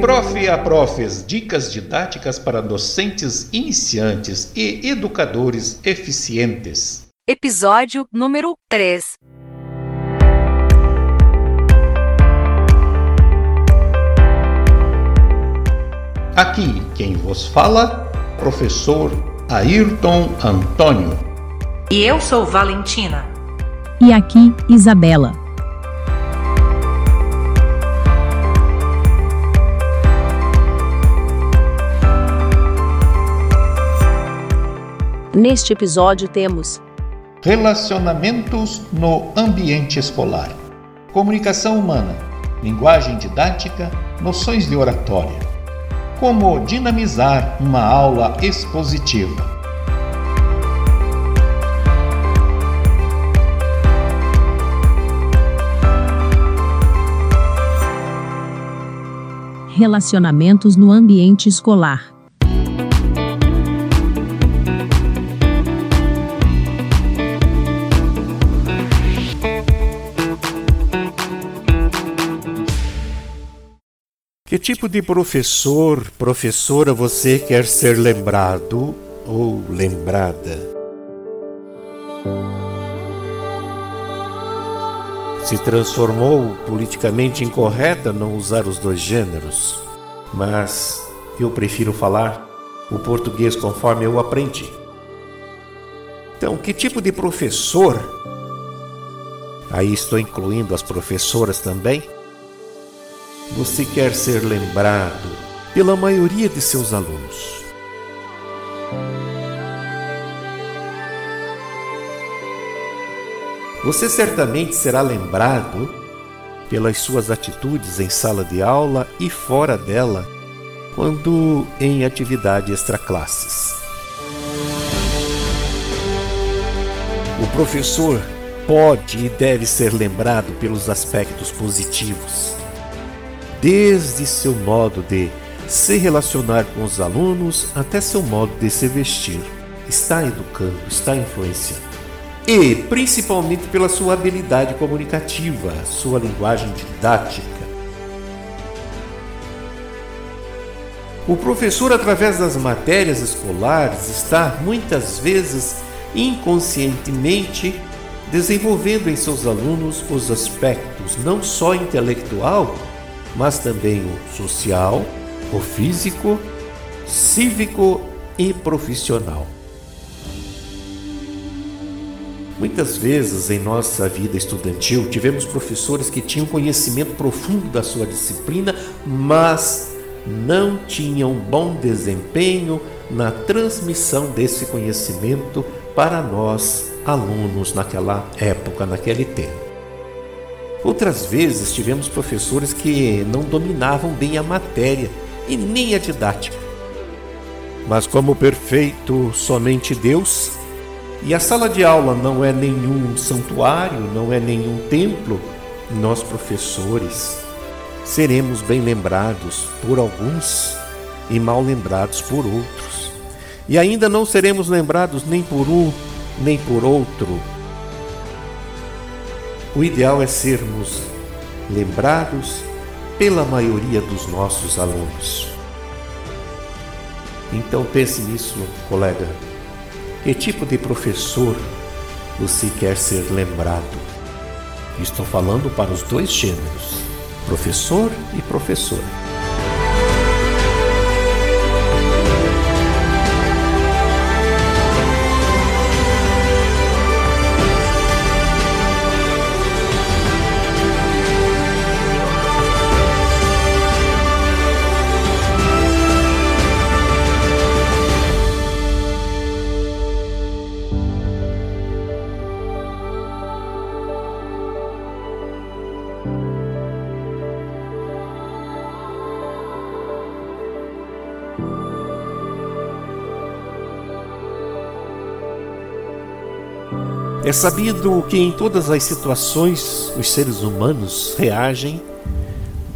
Prof. a Profs, dicas didáticas para docentes iniciantes e educadores eficientes. Episódio número 3. Aqui quem vos fala, professor Ayrton Antônio. E eu sou Valentina. E aqui, Isabela. Neste episódio temos relacionamentos no ambiente escolar, comunicação humana, linguagem didática, noções de oratória, como dinamizar uma aula expositiva. Relacionamentos no ambiente escolar. Que tipo de professor, professora você quer ser lembrado ou lembrada? Se transformou politicamente incorreta não usar os dois gêneros, mas eu prefiro falar o português conforme eu aprendi. Então, que tipo de professor? Aí estou incluindo as professoras também. Você quer ser lembrado pela maioria de seus alunos. Você certamente será lembrado pelas suas atitudes em sala de aula e fora dela, quando em atividade extraclasses. O professor pode e deve ser lembrado pelos aspectos positivos, desde seu modo de se relacionar com os alunos até seu modo de se vestir. Está educando, está influenciando. E, principalmente, pela sua habilidade comunicativa, sua linguagem didática. O professor, através das matérias escolares, está, muitas vezes, inconscientemente, desenvolvendo em seus alunos os aspectos não só intelectual, mas também o social, o físico, cívico e profissional. Muitas vezes em nossa vida estudantil tivemos professores que tinham conhecimento profundo da sua disciplina, mas não tinham bom desempenho na transmissão desse conhecimento para nós, alunos, naquela época, naquele tempo. Outras vezes tivemos professores que não dominavam bem a matéria e nem a didática. Mas como perfeito somente Deus, e a sala de aula não é nenhum santuário, não é nenhum templo, nós professores seremos bem lembrados por alguns e mal lembrados por outros. E ainda não seremos lembrados nem por um, nem por outro. O ideal é sermos lembrados pela maioria dos nossos alunos. Então pense nisso, colega. Que tipo de professor você quer ser lembrado? Estou falando para os dois gêneros, professor e professora. É sabido que em todas as situações os seres humanos reagem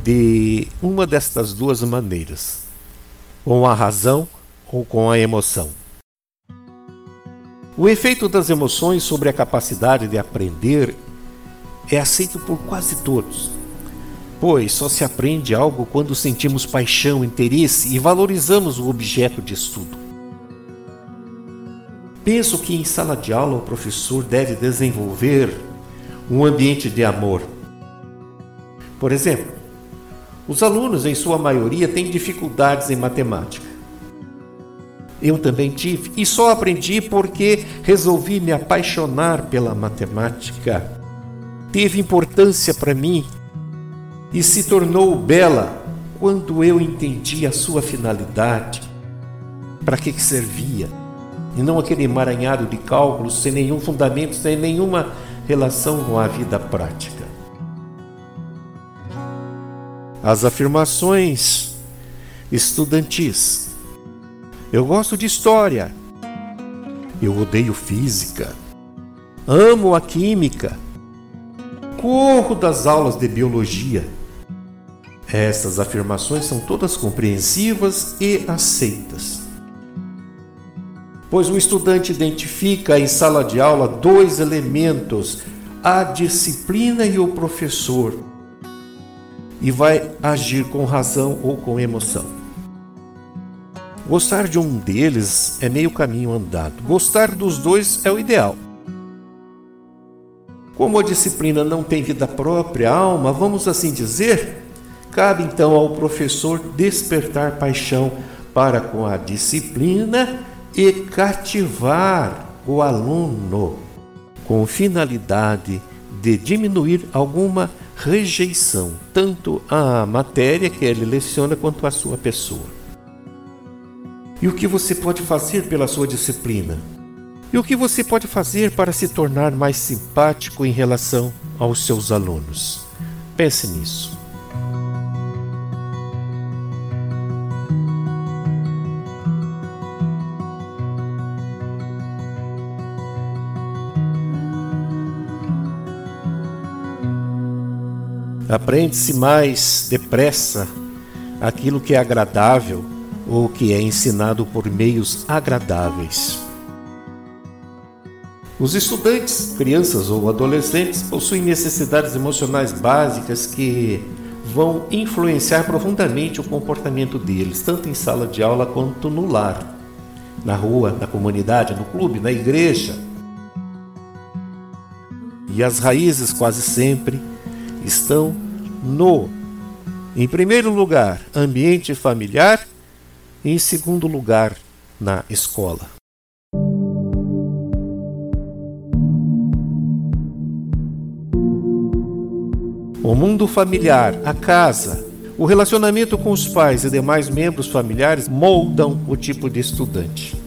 de uma destas duas maneiras, com a razão ou com a emoção. O efeito das emoções sobre a capacidade de aprender é aceito por quase todos. pois só se aprende algo quando sentimos paixão, interesse e valorizamos o objeto de estudo. Penso que em sala de aula o professor deve desenvolver um ambiente de amor. Por exemplo, os alunos, em sua maioria, têm dificuldades em matemática. Eu também tive, e só aprendi porque resolvi me apaixonar pela matemática. Teve importância para mim e se tornou bela quando eu entendi a sua finalidade, para que servia, e não aquele emaranhado de cálculos sem nenhum fundamento, sem nenhuma relação com a vida prática. As afirmações estudantis. Eu gosto de história. Eu odeio física. Amo a química. Corro das aulas de biologia. Essas afirmações são todas compreensivas e aceitas, pois o estudante identifica em sala de aula dois elementos, a disciplina e o professor, e vai agir com razão ou com emoção. Gostar de um deles é meio caminho andado. Gostar dos dois é o ideal. Como a disciplina não tem vida própria, alma, vamos assim dizer, cabe então ao professor despertar paixão para com a disciplina e cativar o aluno com finalidade de diminuir alguma rejeição, tanto à matéria que ele leciona quanto à sua pessoa. E o que você pode fazer pela sua disciplina? E o que você pode fazer para se tornar mais simpático em relação aos seus alunos? Pense nisso. Aprende-se mais depressa aquilo que é agradável ou que é ensinado por meios agradáveis. Os estudantes, crianças ou adolescentes, possuem necessidades emocionais básicas que vão influenciar profundamente o comportamento deles, tanto em sala de aula quanto no lar, na rua, na comunidade, no clube, na igreja. E as raízes quase sempre estão no, em primeiro lugar, ambiente familiar e, em segundo lugar, na escola. O mundo familiar, a casa, o relacionamento com os pais e demais membros familiares moldam o tipo de estudante.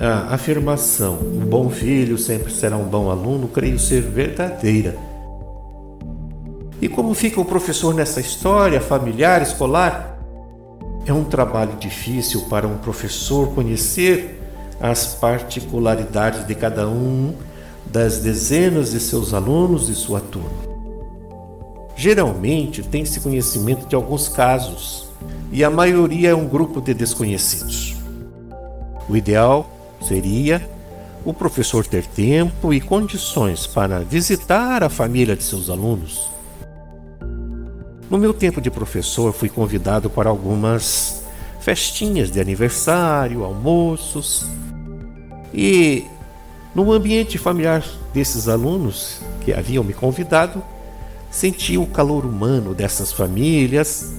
A afirmação, um bom filho sempre será um bom aluno, creio ser verdadeira. E como fica o professor nessa história familiar, escolar? É um trabalho difícil para um professor conhecer as particularidades de cada um das dezenas de seus alunos e sua turma. Geralmente tem-se conhecimento de alguns casos e a maioria é um grupo de desconhecidos. O ideal seria o professor ter tempo e condições para visitar a família de seus alunos. No meu tempo de professor, fui convidado para algumas festinhas de aniversário, almoços, e no ambiente familiar desses alunos que haviam me convidado, senti o calor humano dessas famílias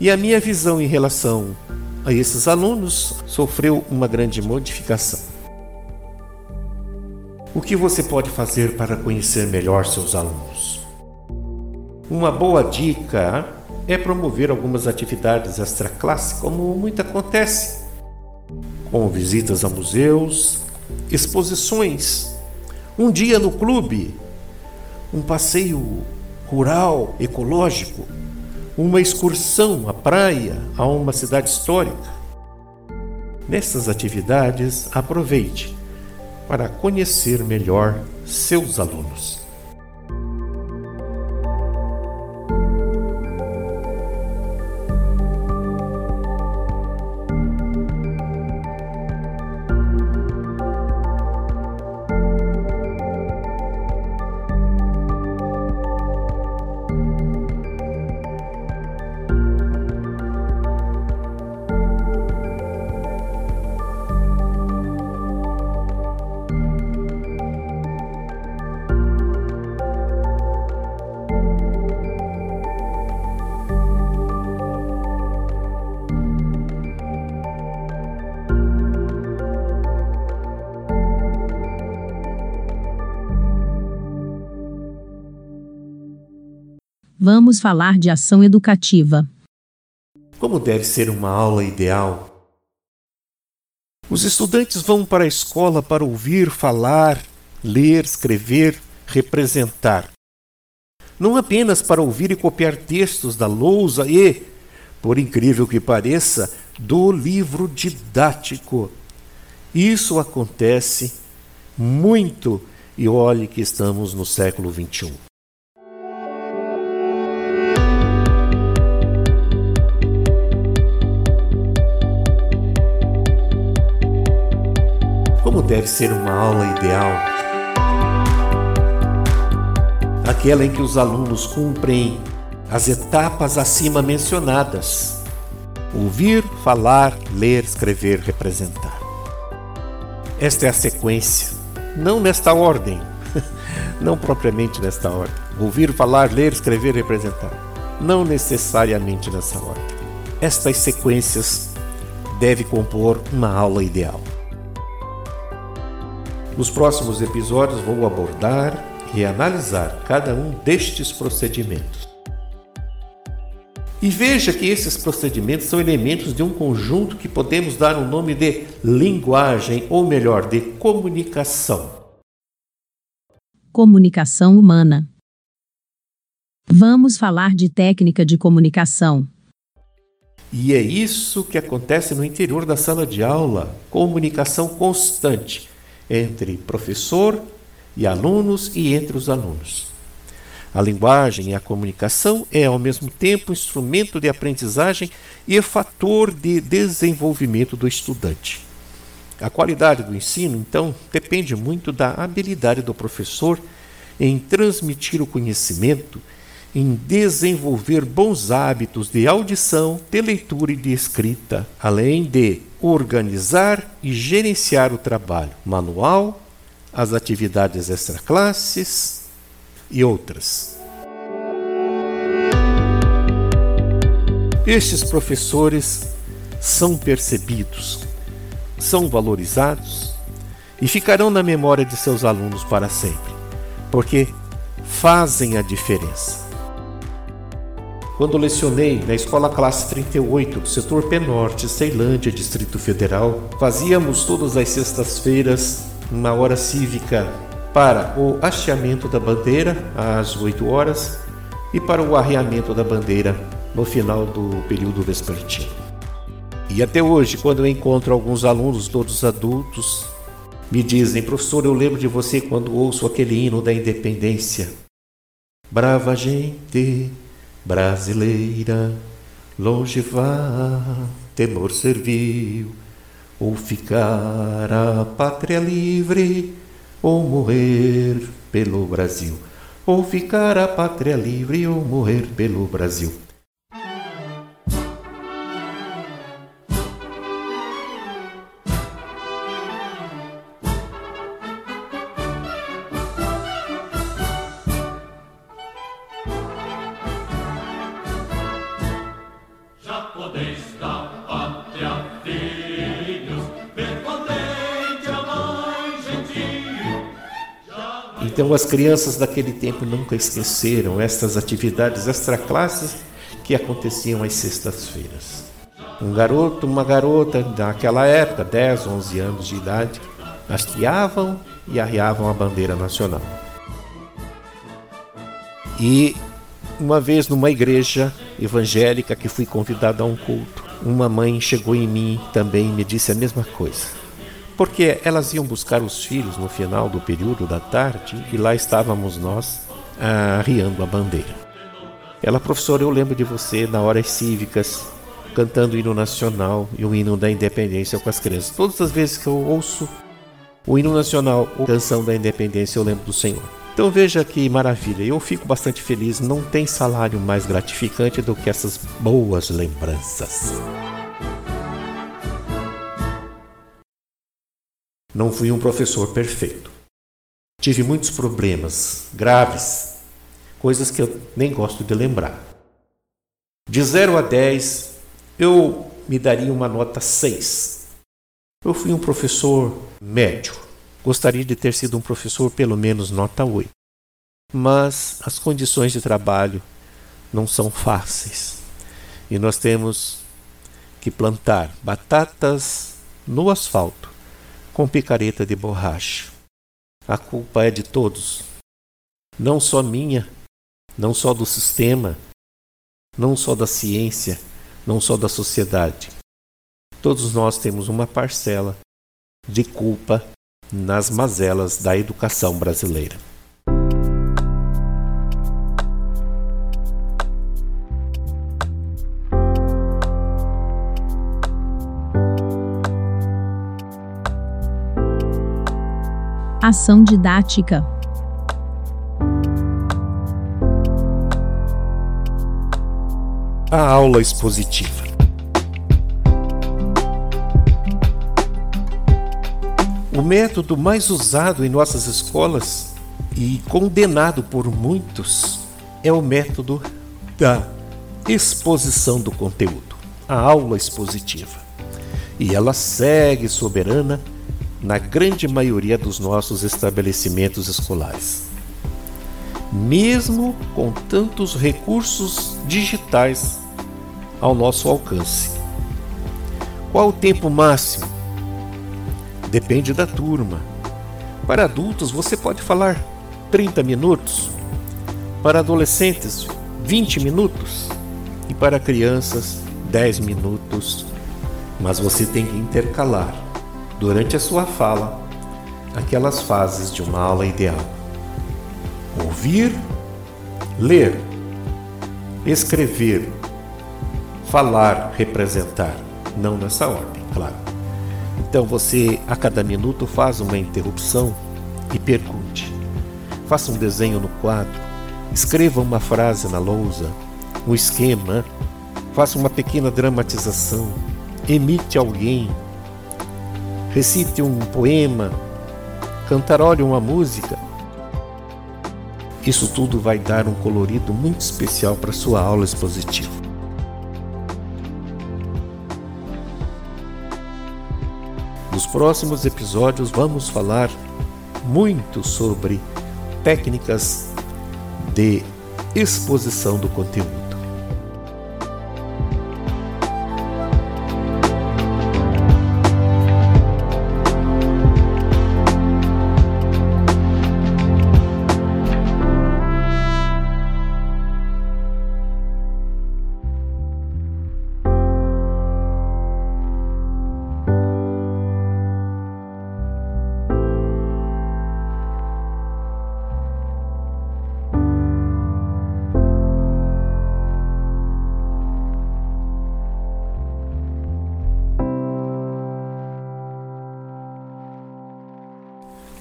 e a minha visão em relação a esses alunos sofreu uma grande modificação. O que você pode fazer para conhecer melhor seus alunos? Uma boa dica é promover algumas atividades extra-classe, como muito acontece, com visitas a museus, exposições, um dia no clube, um passeio rural, ecológico, uma excursão à praia, a uma cidade histórica. Nessas atividades, aproveite para conhecer melhor seus alunos. Vamos falar de ação educativa. Como deve ser uma aula ideal? Os estudantes vão para a escola para ouvir, falar, ler, escrever, representar. Não apenas para ouvir e copiar textos da lousa e, por incrível que pareça, do livro didático. Isso acontece muito e olhe que estamos no século XXI. Como deve ser uma aula ideal? Aquela em que os alunos cumprem as etapas acima mencionadas: ouvir, falar, ler, escrever, representar. Esta é a sequência, não nesta ordem, não propriamente nesta ordem. Ouvir, falar, ler, escrever, representar. Não necessariamente nessa ordem. Estas sequências devem compor uma aula ideal. Nos próximos episódios vou abordar e analisar cada um destes procedimentos. E veja que esses procedimentos são elementos de um conjunto que podemos dar o nome de linguagem, ou melhor, de comunicação. Comunicação humana. Vamos falar de técnica de comunicação. E é isso que acontece no interior da sala de aula, comunicação constante entre professor e alunos e entre os alunos. A linguagem e a comunicação é, ao mesmo tempo, instrumento de aprendizagem e fator de desenvolvimento do estudante. A qualidade do ensino, então, depende muito da habilidade do professor em transmitir o conhecimento, em desenvolver bons hábitos de audição, de leitura e de escrita, além de organizar e gerenciar o trabalho manual, as atividades extraclasses e outras. Estes professores são percebidos, são valorizados e ficarão na memória de seus alunos para sempre, porque fazem a diferença. Quando lecionei na escola Classe 38 do setor P-Norte, Ceilândia, Distrito Federal, fazíamos todas as sextas-feiras uma hora cívica para o hasteamento da bandeira às 8 horas e para o arreamento da bandeira no final do período vespertino. E até hoje, quando eu encontro alguns alunos, todos adultos, me dizem: professor, eu lembro de você quando ouço aquele hino da independência. Brava gente brasileira, longe vá, temor servil, ou ficar a pátria livre, ou morrer pelo Brasil. Ou ficar a pátria livre, ou morrer pelo Brasil. Então as crianças daquele tempo nunca esqueceram estas atividades extraclasses que aconteciam às sextas-feiras. Um garoto, uma garota daquela época, 10, 11 anos de idade, hasteavam e arriavam a bandeira nacional. E uma vez numa igreja evangélica que fui convidado a um culto, uma mãe chegou em mim também e me disse a mesma coisa. Porque elas iam buscar os filhos no final do período da tarde e lá estávamos nós arriando a bandeira. Ela: professor, eu lembro de você na horas cívicas, cantando o hino nacional e o hino da independência com as crianças. Todas as vezes que eu ouço o hino nacional ou canção da independência, eu lembro do Senhor. Então veja que maravilha, eu fico bastante feliz, não tem salário mais gratificante do que essas boas lembranças. Não fui um professor perfeito. Tive muitos problemas graves, coisas que eu nem gosto de lembrar. De 0 a 10, eu me daria uma nota 6. Eu fui um professor médio. Gostaria de ter sido um professor pelo menos nota 8. Mas as condições de trabalho, não são fáceis. E nós temos que plantar batatas no asfalto com picareta de borracha. A culpa é de todos. Não só minha, não só do sistema, não só da ciência, não só da sociedade. Todos nós temos uma parcela de culpa nas mazelas da educação brasileira. Ação didática. A aula expositiva. O método mais usado em nossas escolas e condenado por muitos é o método da exposição do conteúdo, a aula expositiva. E ela segue soberana na grande maioria dos nossos estabelecimentos escolares. Mesmo com tantos recursos digitais ao nosso alcance. Qual o tempo máximo? Depende da turma. Para adultos, você pode falar 30 minutos. Para adolescentes, 20 minutos. E para crianças, 10 minutos. Mas você tem que intercalar durante a sua fala aquelas fases de uma aula ideal: ouvir, ler, escrever, falar, representar, não nessa ordem, claro. Então você a cada minuto faz uma interrupção e pergunte, faça um desenho no quadro, escreva uma frase na lousa, um esquema, faça uma pequena dramatização, imite alguém, recite um poema, cantarole uma música. Isso tudo vai dar um colorido muito especial para sua aula expositiva. Nos próximos episódios vamos falar muito sobre técnicas de exposição do conteúdo.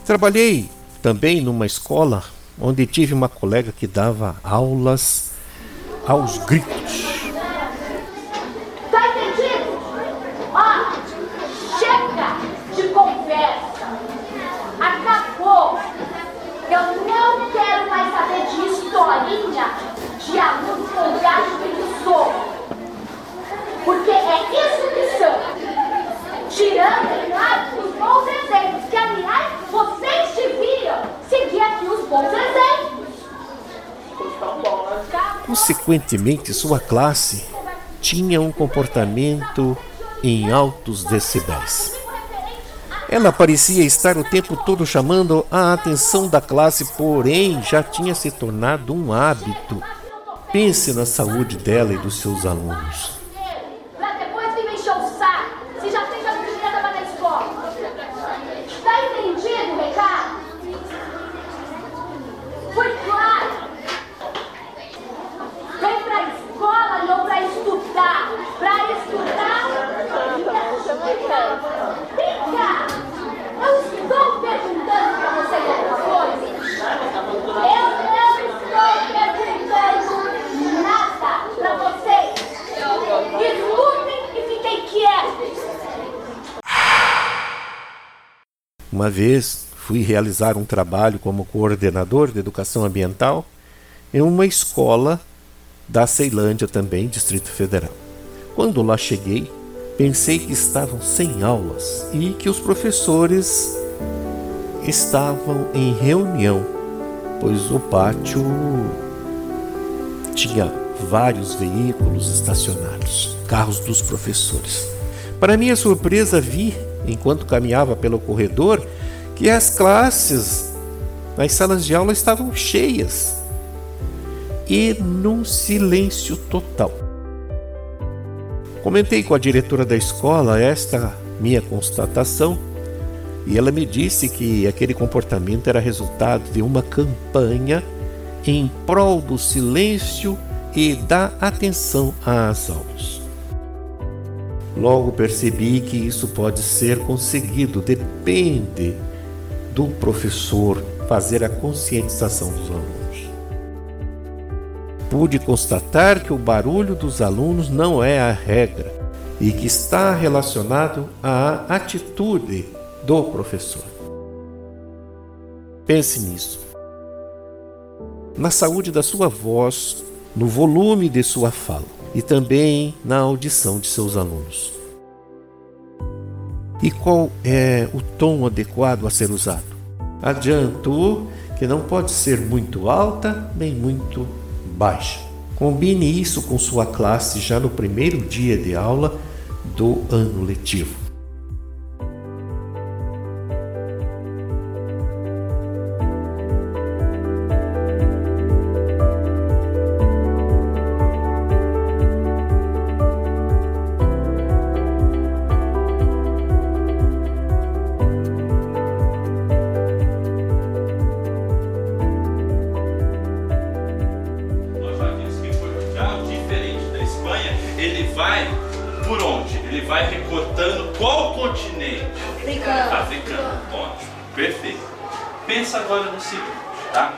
Trabalhei também numa escola onde tive uma colega que dava aulas aos gritos. Tá entendido? Ó, chega de conversa. Acabou. Eu não quero mais saber de historinha de aluno com gato preguiçoso. Porque é isso que são. Tirando lá dos bons exemplos, que aliás vocês deviam seguir aqui os bons exemplos. Consequentemente, sua classe tinha um comportamento em altos decibéis. Ela parecia estar o tempo todo chamando a atenção da classe, porém já tinha se tornado um hábito. Pense na saúde dela e dos seus alunos. Uma vez fui realizar um trabalho como coordenador de educação ambiental em uma escola da Ceilândia também, Distrito Federal. Quando lá cheguei, pensei que estavam sem aulas e que os professores estavam em reunião, pois o pátio tinha vários veículos estacionados, carros dos professores. Para minha surpresa, vi, enquanto caminhava pelo corredor, que as classes nas salas de aula estavam cheias e num silêncio total. Comentei com a diretora da escola esta minha constatação e ela me disse que aquele comportamento era resultado de uma campanha em prol do silêncio e da atenção às aulas. Logo percebi que isso pode ser conseguido, depende do professor fazer a conscientização dos alunos. Pude constatar que o barulho dos alunos não é a regra e que está relacionado à atitude do professor. Pense nisso. Na saúde da sua voz, no volume de sua fala e também na audição de seus alunos. E qual é o tom adequado a ser usado? Adianto que não pode ser muito alta nem muito baixa. Combine isso com sua classe já no primeiro dia de aula do ano letivo. Pensa agora no seguinte, tá?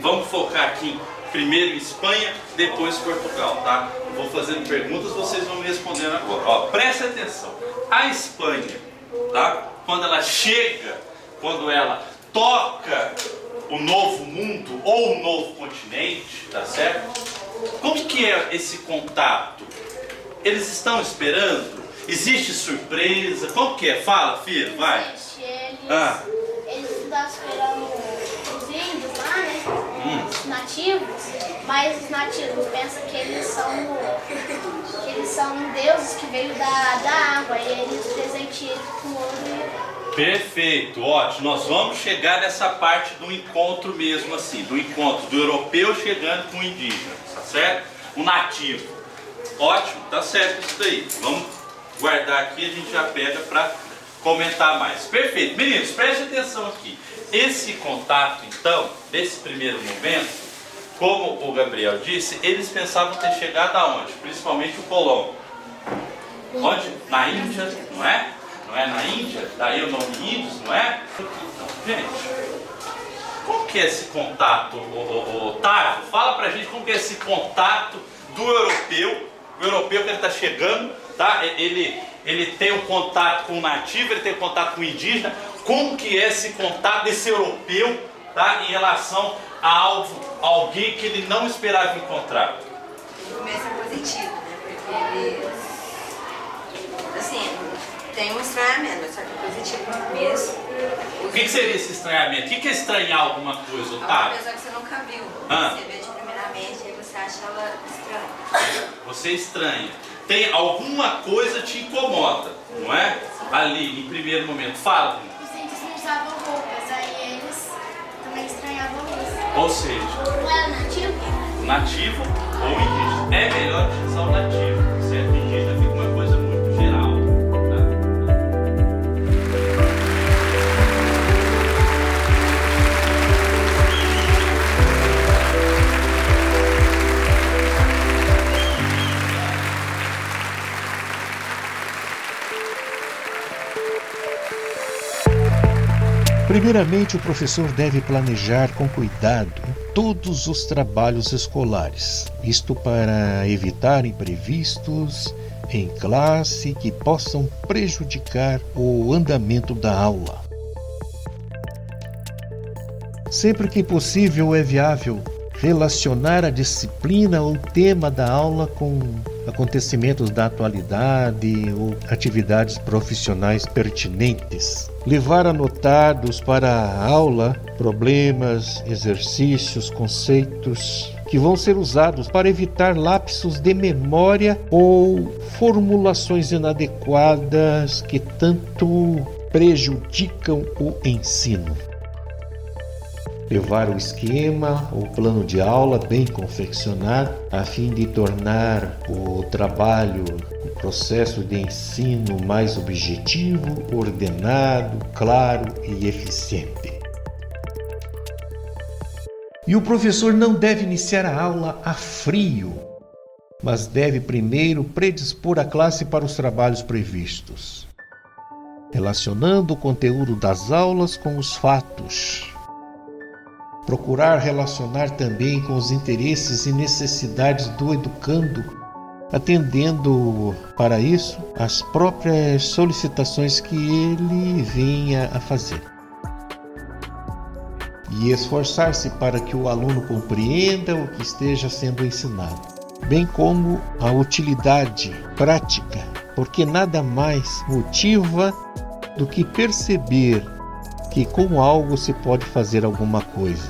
Vamos focar aqui primeiro em Espanha, depois Portugal, tá? Eu vou fazendo perguntas, vocês vão me respondendo agora. Ó, presta atenção. A Espanha, tá? Quando ela chega, quando ela toca o novo mundo ou o novo continente, tá certo? Como que é esse contato? Eles estão esperando? Existe surpresa? Como que é? Fala, filho, vai. Eles estavam esperando os índios lá, né? Os nativos, mas os nativos pensam que eles são deuses que veio da água e eles presentearam com ouro. Perfeito, ótimo. Nós vamos chegar nessa parte do encontro mesmo assim, do encontro do europeu chegando com o indígena, tá certo? O nativo. Ótimo, tá certo isso daí. Vamos guardar aqui, a gente já pega para comentar mais. Perfeito. Meninos, prestem atenção aqui. Esse contato, então, desse primeiro momento, como o Gabriel disse, eles pensavam ter chegado aonde? Principalmente o Colombo. Onde? Na Índia, não é? Não é na Índia? Daí o nome índios, não é? Então, gente, como que é esse contato, Otávio? Fala pra gente como que é esse contato do europeu. O europeu que ele tá chegando, tá? Ele tem um contato com o nativo, ele tem um contato com o indígena. Como que é esse contato desse europeu, tá, em relação a alguém que ele não esperava encontrar? Começa positivo, né? Porque eles, assim, tem um estranhamento, só que positivo no começo. O que seria esse estranhamento? O que é estranhar alguma coisa, Otávio? Uma pessoa que você nunca viu. Você vê de primeiramente, aí você acha ela estranha. Você estranha. Tem alguma coisa que te incomoda, não é? Ali, em primeiro momento. Fala. Os índios não usavam roupas, aí eles também estranhavam isso. Ou seja, não era nativo? Nativo ou indígena. É melhor utilizar o nativo, certo? Indígena fica uma coisa muito geral. Primeiramente, o professor deve planejar com cuidado todos os trabalhos escolares, isto para evitar imprevistos em classe que possam prejudicar o andamento da aula. Sempre que possível, é viável relacionar a disciplina ou tema da aula com acontecimentos da atualidade ou atividades profissionais pertinentes. Levar anotados para a aula problemas, exercícios, conceitos que vão ser usados para evitar lapsos de memória ou formulações inadequadas que tanto prejudicam o ensino. Levar o esquema ou plano de aula bem confeccionado a fim de tornar o trabalho, o processo de ensino mais objetivo, ordenado, claro e eficiente. E o professor não deve iniciar a aula a frio, mas deve primeiro predispor a classe para os trabalhos previstos, relacionando o conteúdo das aulas com os fatos. Procurar relacionar também com os interesses e necessidades do educando, atendendo para isso às próprias solicitações que ele venha a fazer. E esforçar-se para que o aluno compreenda o que esteja sendo ensinado, bem como a utilidade prática, porque nada mais motiva do que perceber que com algo se pode fazer alguma coisa.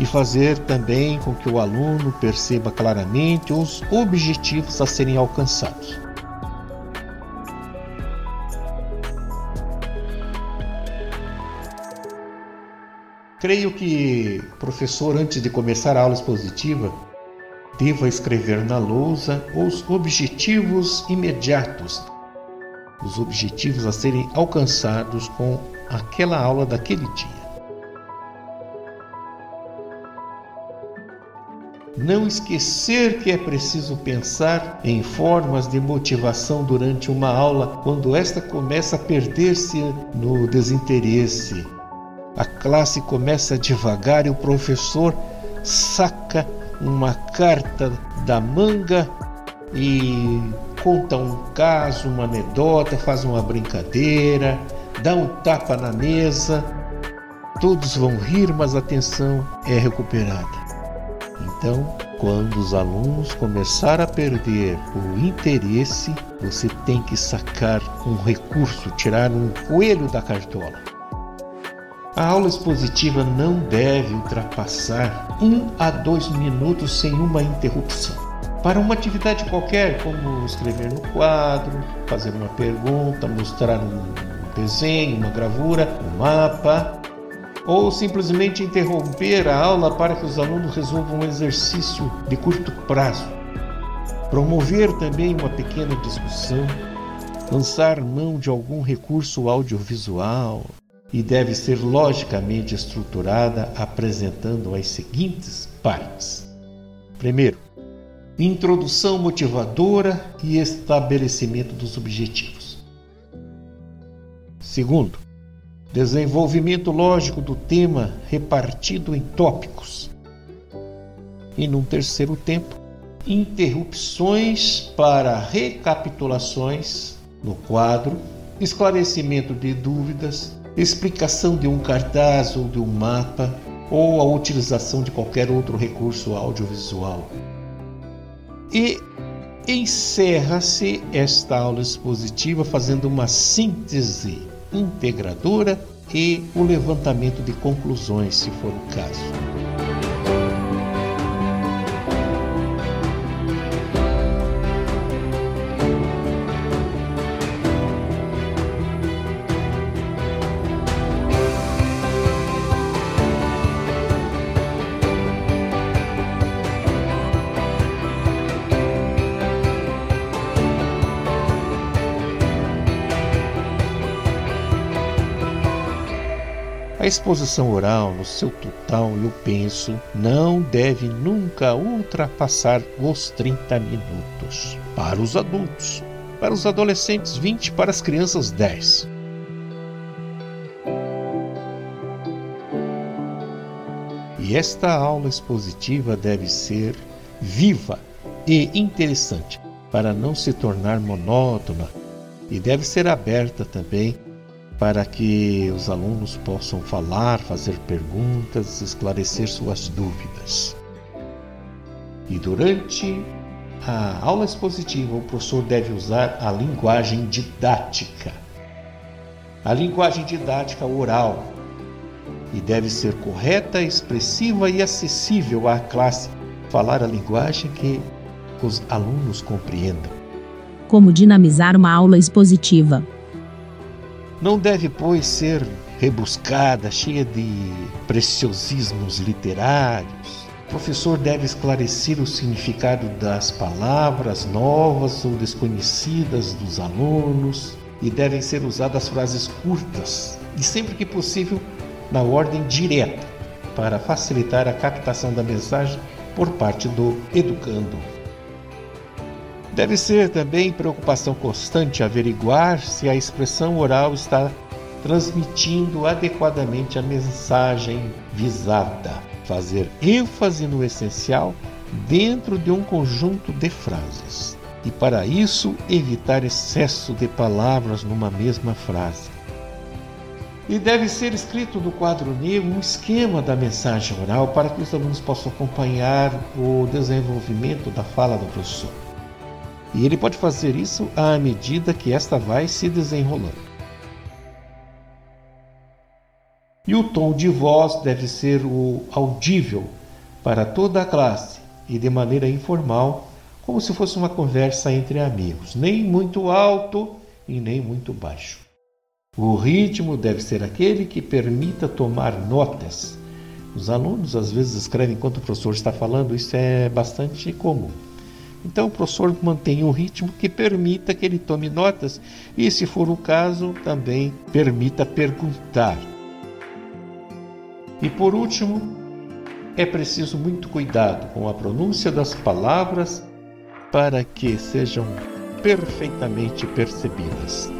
E fazer também com que o aluno perceba claramente os objetivos a serem alcançados. Creio que o professor, antes de começar a aula expositiva, deva escrever na lousa os objetivos imediatos, os objetivos a serem alcançados com aquela aula daquele dia. Não esquecer que é preciso pensar em formas de motivação durante uma aula, quando esta começa a perder-se no desinteresse. A classe começa a divagar e o professor saca uma carta da manga e conta um caso, uma anedota, faz uma brincadeira, dá um tapa na mesa. Todos vão rir, mas a atenção é recuperada. Então, quando os alunos começarem a perder o interesse, você tem que sacar um recurso, tirar um coelho da cartola. A aula expositiva não deve ultrapassar 1 a 2 minutos sem uma interrupção. Para uma atividade qualquer, como escrever no quadro, fazer uma pergunta, mostrar um desenho, uma gravura, um mapa, ou simplesmente interromper a aula para que os alunos resolvam um exercício de curto prazo. Promover também uma pequena discussão, lançar mão de algum recurso audiovisual e deve ser logicamente estruturada apresentando as seguintes partes. Primeiro, introdução motivadora e estabelecimento dos objetivos. Segundo, desenvolvimento lógico do tema repartido em tópicos. E num terceiro tempo, interrupções para recapitulações no quadro, esclarecimento de dúvidas, explicação de um cartaz ou de um mapa ou a utilização de qualquer outro recurso audiovisual. E encerra-se esta aula expositiva fazendo uma síntese integradora e o levantamento de conclusões, se for o caso. A exposição oral, no seu total, eu penso, não deve nunca ultrapassar os 30 minutos. Para os adultos, para os adolescentes 20, para as crianças 10. E esta aula expositiva deve ser viva e interessante, para não se tornar monótona, e deve ser aberta também para que os alunos possam falar, fazer perguntas, esclarecer suas dúvidas. E durante a aula expositiva, o professor deve usar a linguagem didática. A linguagem didática oral, e deve ser correta, expressiva e acessível à classe. Falar a linguagem que os alunos compreendam. Como dinamizar uma aula expositiva? Não deve, pois, ser rebuscada, cheia de preciosismos literários. O professor deve esclarecer o significado das palavras novas ou desconhecidas dos alunos e devem ser usadas frases curtas e, sempre que possível, na ordem direta, para facilitar a captação da mensagem por parte do educando. Deve ser também preocupação constante averiguar se a expressão oral está transmitindo adequadamente a mensagem visada. Fazer ênfase no essencial dentro de um conjunto de frases. E para isso, evitar excesso de palavras numa mesma frase. E deve ser escrito no quadro negro um esquema da mensagem oral para que os alunos possam acompanhar o desenvolvimento da fala do professor. E ele pode fazer isso à medida que esta vai se desenrolando. E o tom de voz deve ser o audível para toda a classe e de maneira informal, como se fosse uma conversa entre amigos, nem muito alto e nem muito baixo. O ritmo deve ser aquele que permita tomar notas. Os alunos às vezes escrevem enquanto o professor está falando, isso é bastante comum. Então o professor mantém um ritmo que permita que ele tome notas e, se for o caso, também permita perguntar. E por último, é preciso muito cuidado com a pronúncia das palavras para que sejam perfeitamente percebidas.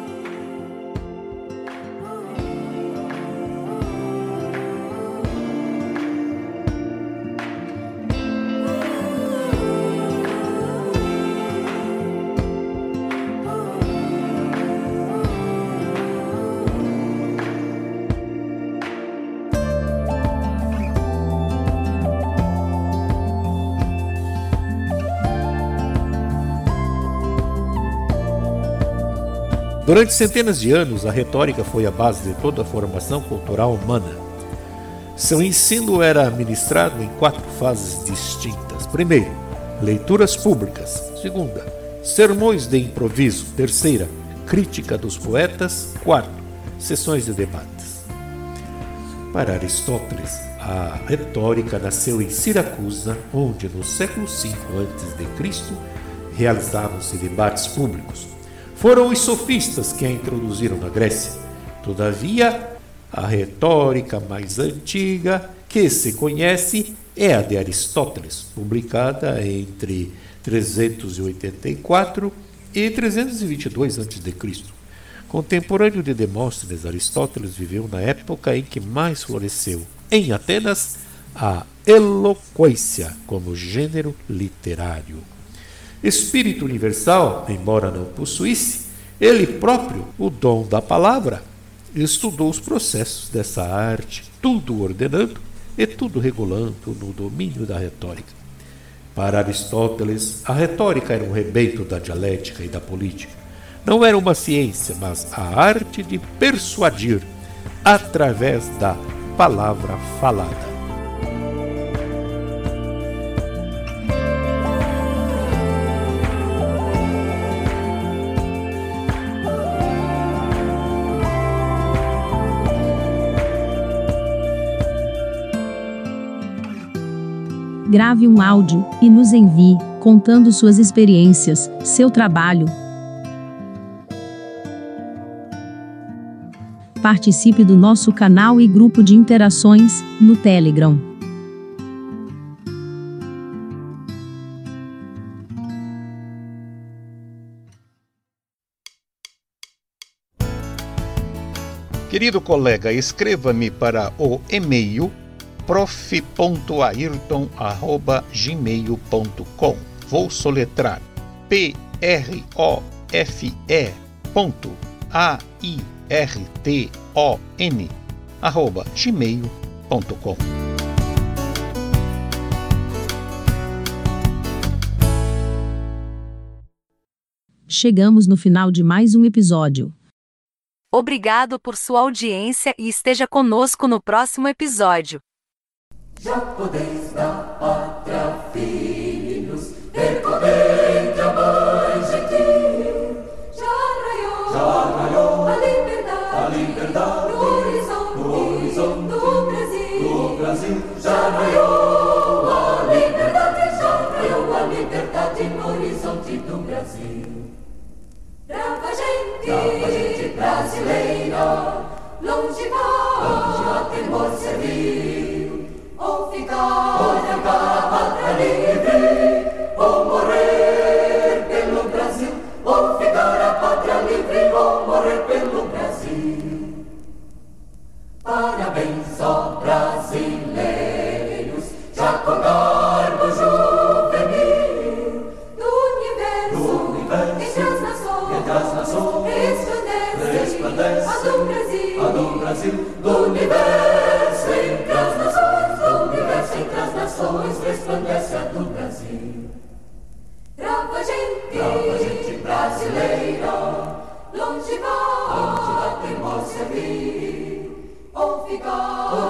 Durante centenas de anos, a retórica foi a base de toda a formação cultural humana. Seu ensino era administrado em 4 fases distintas. Primeiro, leituras públicas. Segunda, sermões de improviso. Terceira, crítica dos poetas. Quarto, sessões de debates. Para Aristóteles, a retórica nasceu em Siracusa, onde no século V a.C. realizavam-se debates públicos. Foram os sofistas que a introduziram na Grécia. Todavia, a retórica mais antiga que se conhece é a de Aristóteles, publicada entre 384 e 322 a.C. Contemporâneo de Demóstenes, Aristóteles viveu na época em que mais floresceu, em Atenas, a eloquência como gênero literário. Espírito universal, embora não possuísse ele próprio o dom da palavra, estudou os processos dessa arte, tudo ordenando e tudo regulando no domínio da retórica. Para Aristóteles, a retórica era um rebento da dialética e da política. Não era uma ciência, mas a arte de persuadir através da palavra falada. Grave um áudio e nos envie, contando suas experiências, seu trabalho. Participe do nosso canal e grupo de interações no Telegram. Querido colega, escreva-me para o e-mail prof.ayrton@gmail.com. Vou soletrar profe.ayrton@gmail.com. Chegamos no final de mais um episódio. Obrigado por sua audiência e esteja conosco no próximo episódio. Já podeis dar pátria, filhos, percorrente a mãe gentil. Já raiou a liberdade no horizonte do Brasil. Já raiou a liberdade no horizonte do Brasil. Brava gente brasileira, longe vá, temor servil. Ou ficar a pátria livre, ou morrer pelo Brasil. Ou ficar a pátria livre, ou morrer pelo Brasil. Parabéns, ó brasileiros, já com garbo juvenil. Do universo, entre as nações, resplandece a do Brasil. Do universo entre as nações, resplandece a do Brasil. Brava gente brasileira, longe vá, temor servil. Ou ficar